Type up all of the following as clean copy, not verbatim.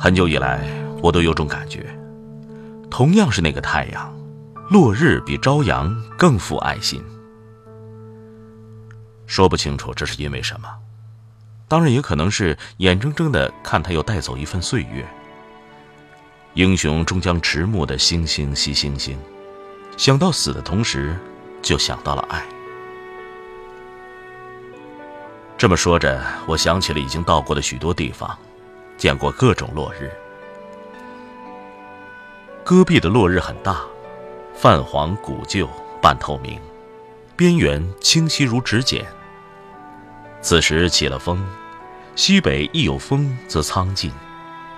很久以来，我都有种感觉，同样是那个太阳，落日比朝阳更富爱心。说不清楚这是因为什么，当然也可能是眼睁睁地看它又带走一份岁月。英雄终将迟暮的星星惜星星，想到死的同时就想到了爱。这么说着，我想起了已经到过的许多地方，见过各种落日。戈壁的落日很大，泛黄古旧，半透明，边缘清晰如指尖。此时起了风，西北一有风则苍劲，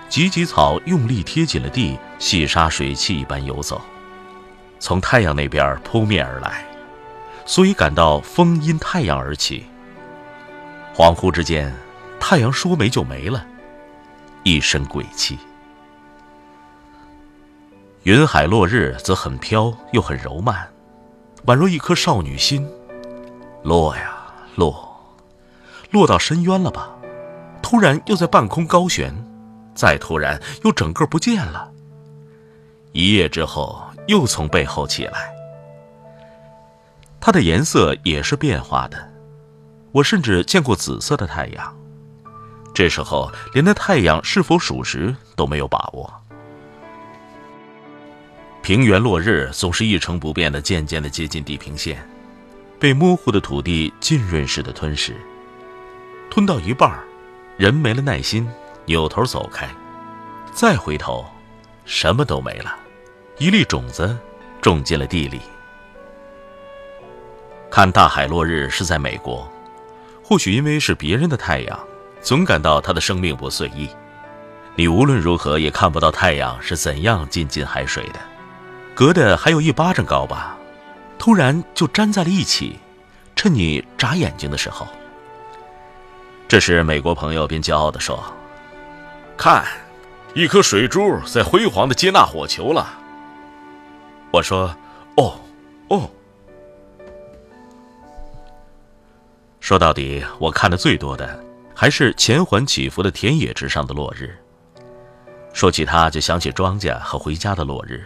芨芨草用力贴紧了地，细沙水汽一般游走，从太阳那边扑面而来，所以感到风因太阳而起。恍惚之间，太阳说没就没了，一身鬼气。云海落日则很飘又很柔慢，宛若一颗少女心，落呀落，落到深渊了吧，突然又在半空高悬，再突然又整个不见了，一夜之后又从背后起来。它的颜色也是变化的，我甚至见过紫色的太阳，这时候连那太阳是否属实都没有把握。平原落日总是一成不变的，渐渐地接近地平线，被模糊的土地浸润式的吞噬，吞到一半，人没了耐心，扭头走开，再回头，什么都没了，一粒种子种进了地里。看大海落日是在美国，或许因为是别人的太阳，总感到它的生命不随意，你无论如何也看不到太阳是怎样浸进海水的，隔得还有一巴掌高吧，突然就粘在了一起，趁你眨眼睛的时候。这时美国朋友便骄傲地说，看，一颗水珠在辉煌地接纳火球了。我说哦。说到底，我看的最多的还是前缓起伏的田野之上的落日。说起它，就想起庄稼和回家的落日，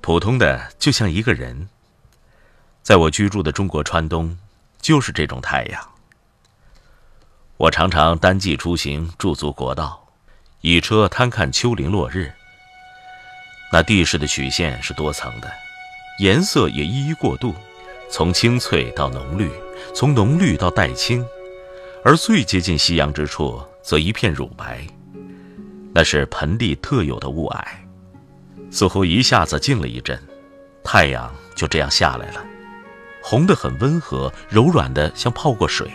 普通的就像一个人。在我居住的中国川东，就是这种太阳。我常常单骑出行，驻足国道，以车摊看丘陵落日。那地势的曲线是多层的，颜色也一一过渡，从青翠到浓绿，从浓绿到带青，而最接近夕阳之处则一片乳白，那是盆地特有的雾霭。似乎一下子静了一阵，太阳就这样下来了，红得很温和，柔软的像泡过水，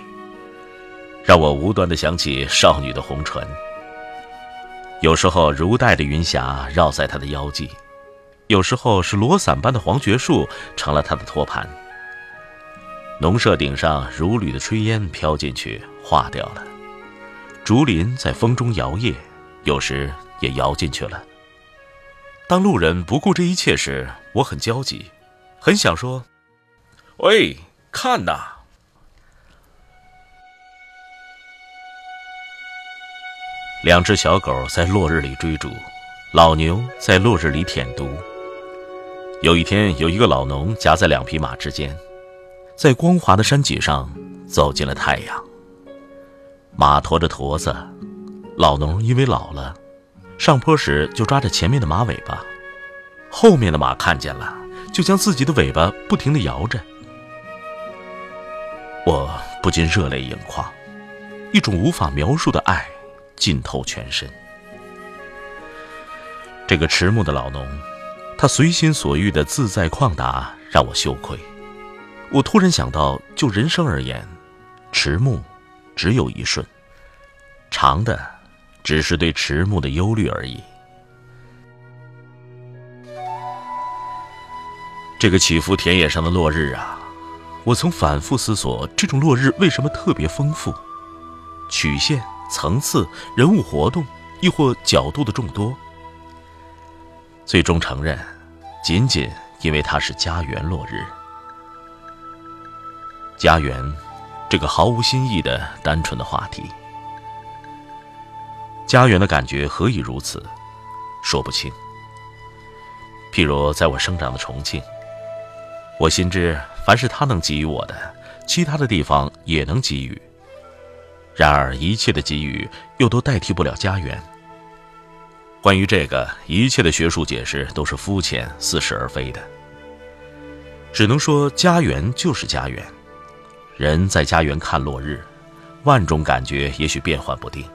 让我无端地想起少女的红唇。有时候如带的云霞绕在她的腰际，有时候是罗伞般的黄桷树成了她的托盘。农舍顶上如缕的炊烟飘进去化掉了，竹林在风中摇曳，有时也摇进去了。当路人不顾这一切时，我很焦急，很想说，喂，看哪！两只小狗在落日里追逐，老牛在落日里舔犊。有一天，有一个老农夹在两匹马之间，在光滑的山脊上走进了太阳。马驮着驼子，老农因为老了，上坡时就抓着前面的马尾巴，后面的马看见了，就将自己的尾巴不停地摇着。我不禁热泪盈眶，一种无法描述的爱浸透全身。这个迟暮的老农，他随心所欲的自在旷达，让我羞愧。我突然想到，就人生而言，迟暮只有一瞬，长的只是对迟暮的忧虑而已。这个起伏田野上的落日啊，我曾反复思索，这种落日为什么特别丰富，曲线、层次、人物活动，亦或角度的众多。最终承认，仅仅因为它是家园落日。家园，这个毫无新意的单纯的话题。家园的感觉何以如此，说不清。譬如在我生长的重庆，我心知凡是它能给予我的，其他的地方也能给予。然而一切的给予又都代替不了家园。关于这个，一切的学术解释都是肤浅、似是而非的。只能说家园就是家园，人在家园看落日，万种感觉也许变幻不定，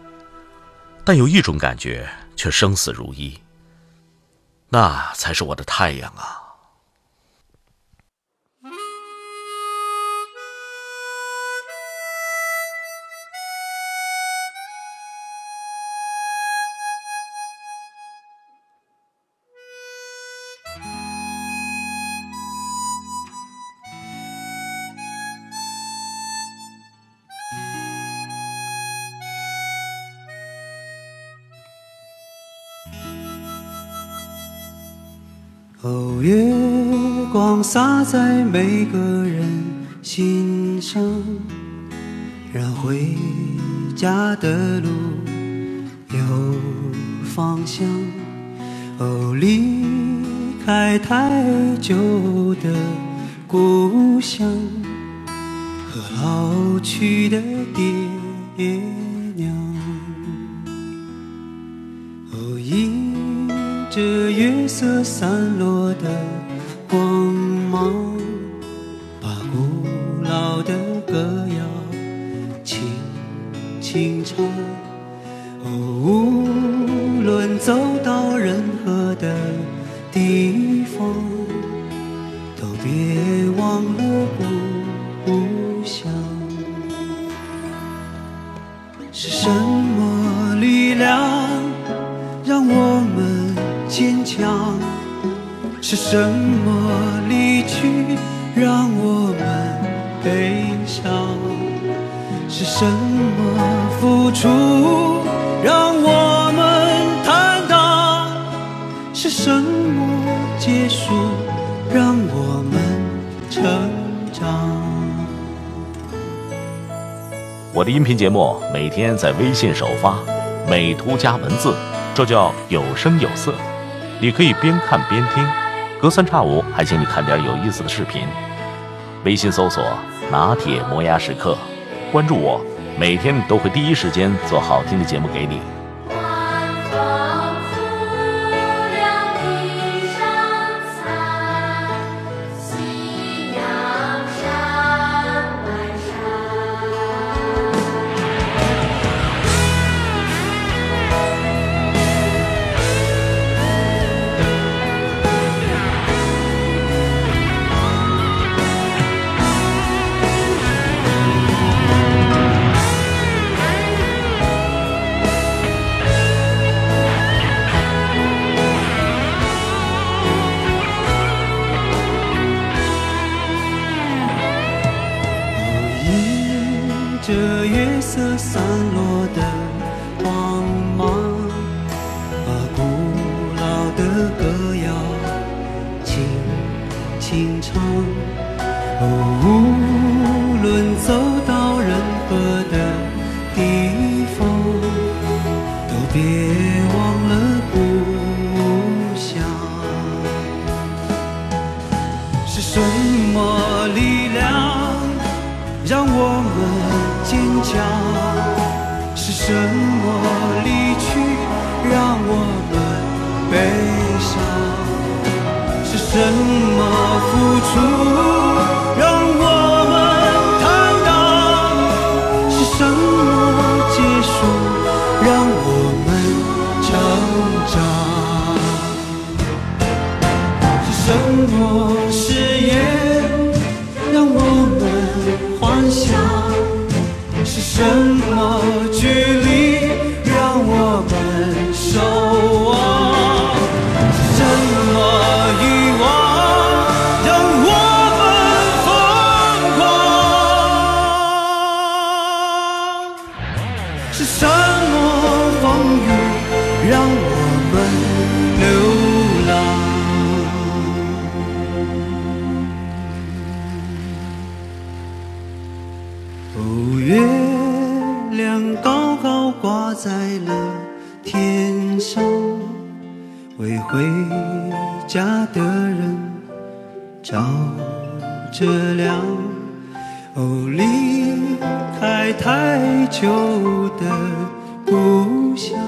但有一种感觉却生死如一，那才是我的太阳啊。哦，月光洒在每个人心上，让回家的路有方向。哦，离开太久的故乡和老去的爹娘。哦，这月色散落的光芒，把古老的歌谣轻轻唱。哦，无论走到任何的地方，都别忘了故乡。是什么力量让我们坚强？是什么离去让我们悲伤？是什么付出让我们坦荡？是什么结束让我们成长？我的音频节目每天在微信首发，美图加文字，这叫有声有色。你可以边看边听，隔三差五还请你看点有意思的视频。微信搜索拿铁磨牙时刻，关注我，每天都会第一时间做好听的节目给你。这月色散落的光芒，把古老的歌谣轻轻唱。哦，无论走到任何的地方，都别忘了故乡。是什么力量让我们坚强？是什么离去让我们悲伤？是什么付出让我们坦荡？是什么结束让我们成长？是什么誓言让我们幻想？什么距离让我是什么风雨让我们流浪？ 挂在了天上，为回家的人照着亮。哦，离开太久的故乡，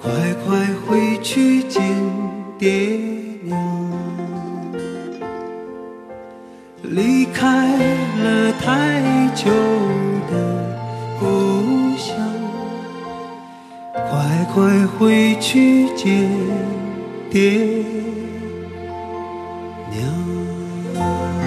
快快回去见爹娘。离开了太久的故乡。 快快回去见爹娘。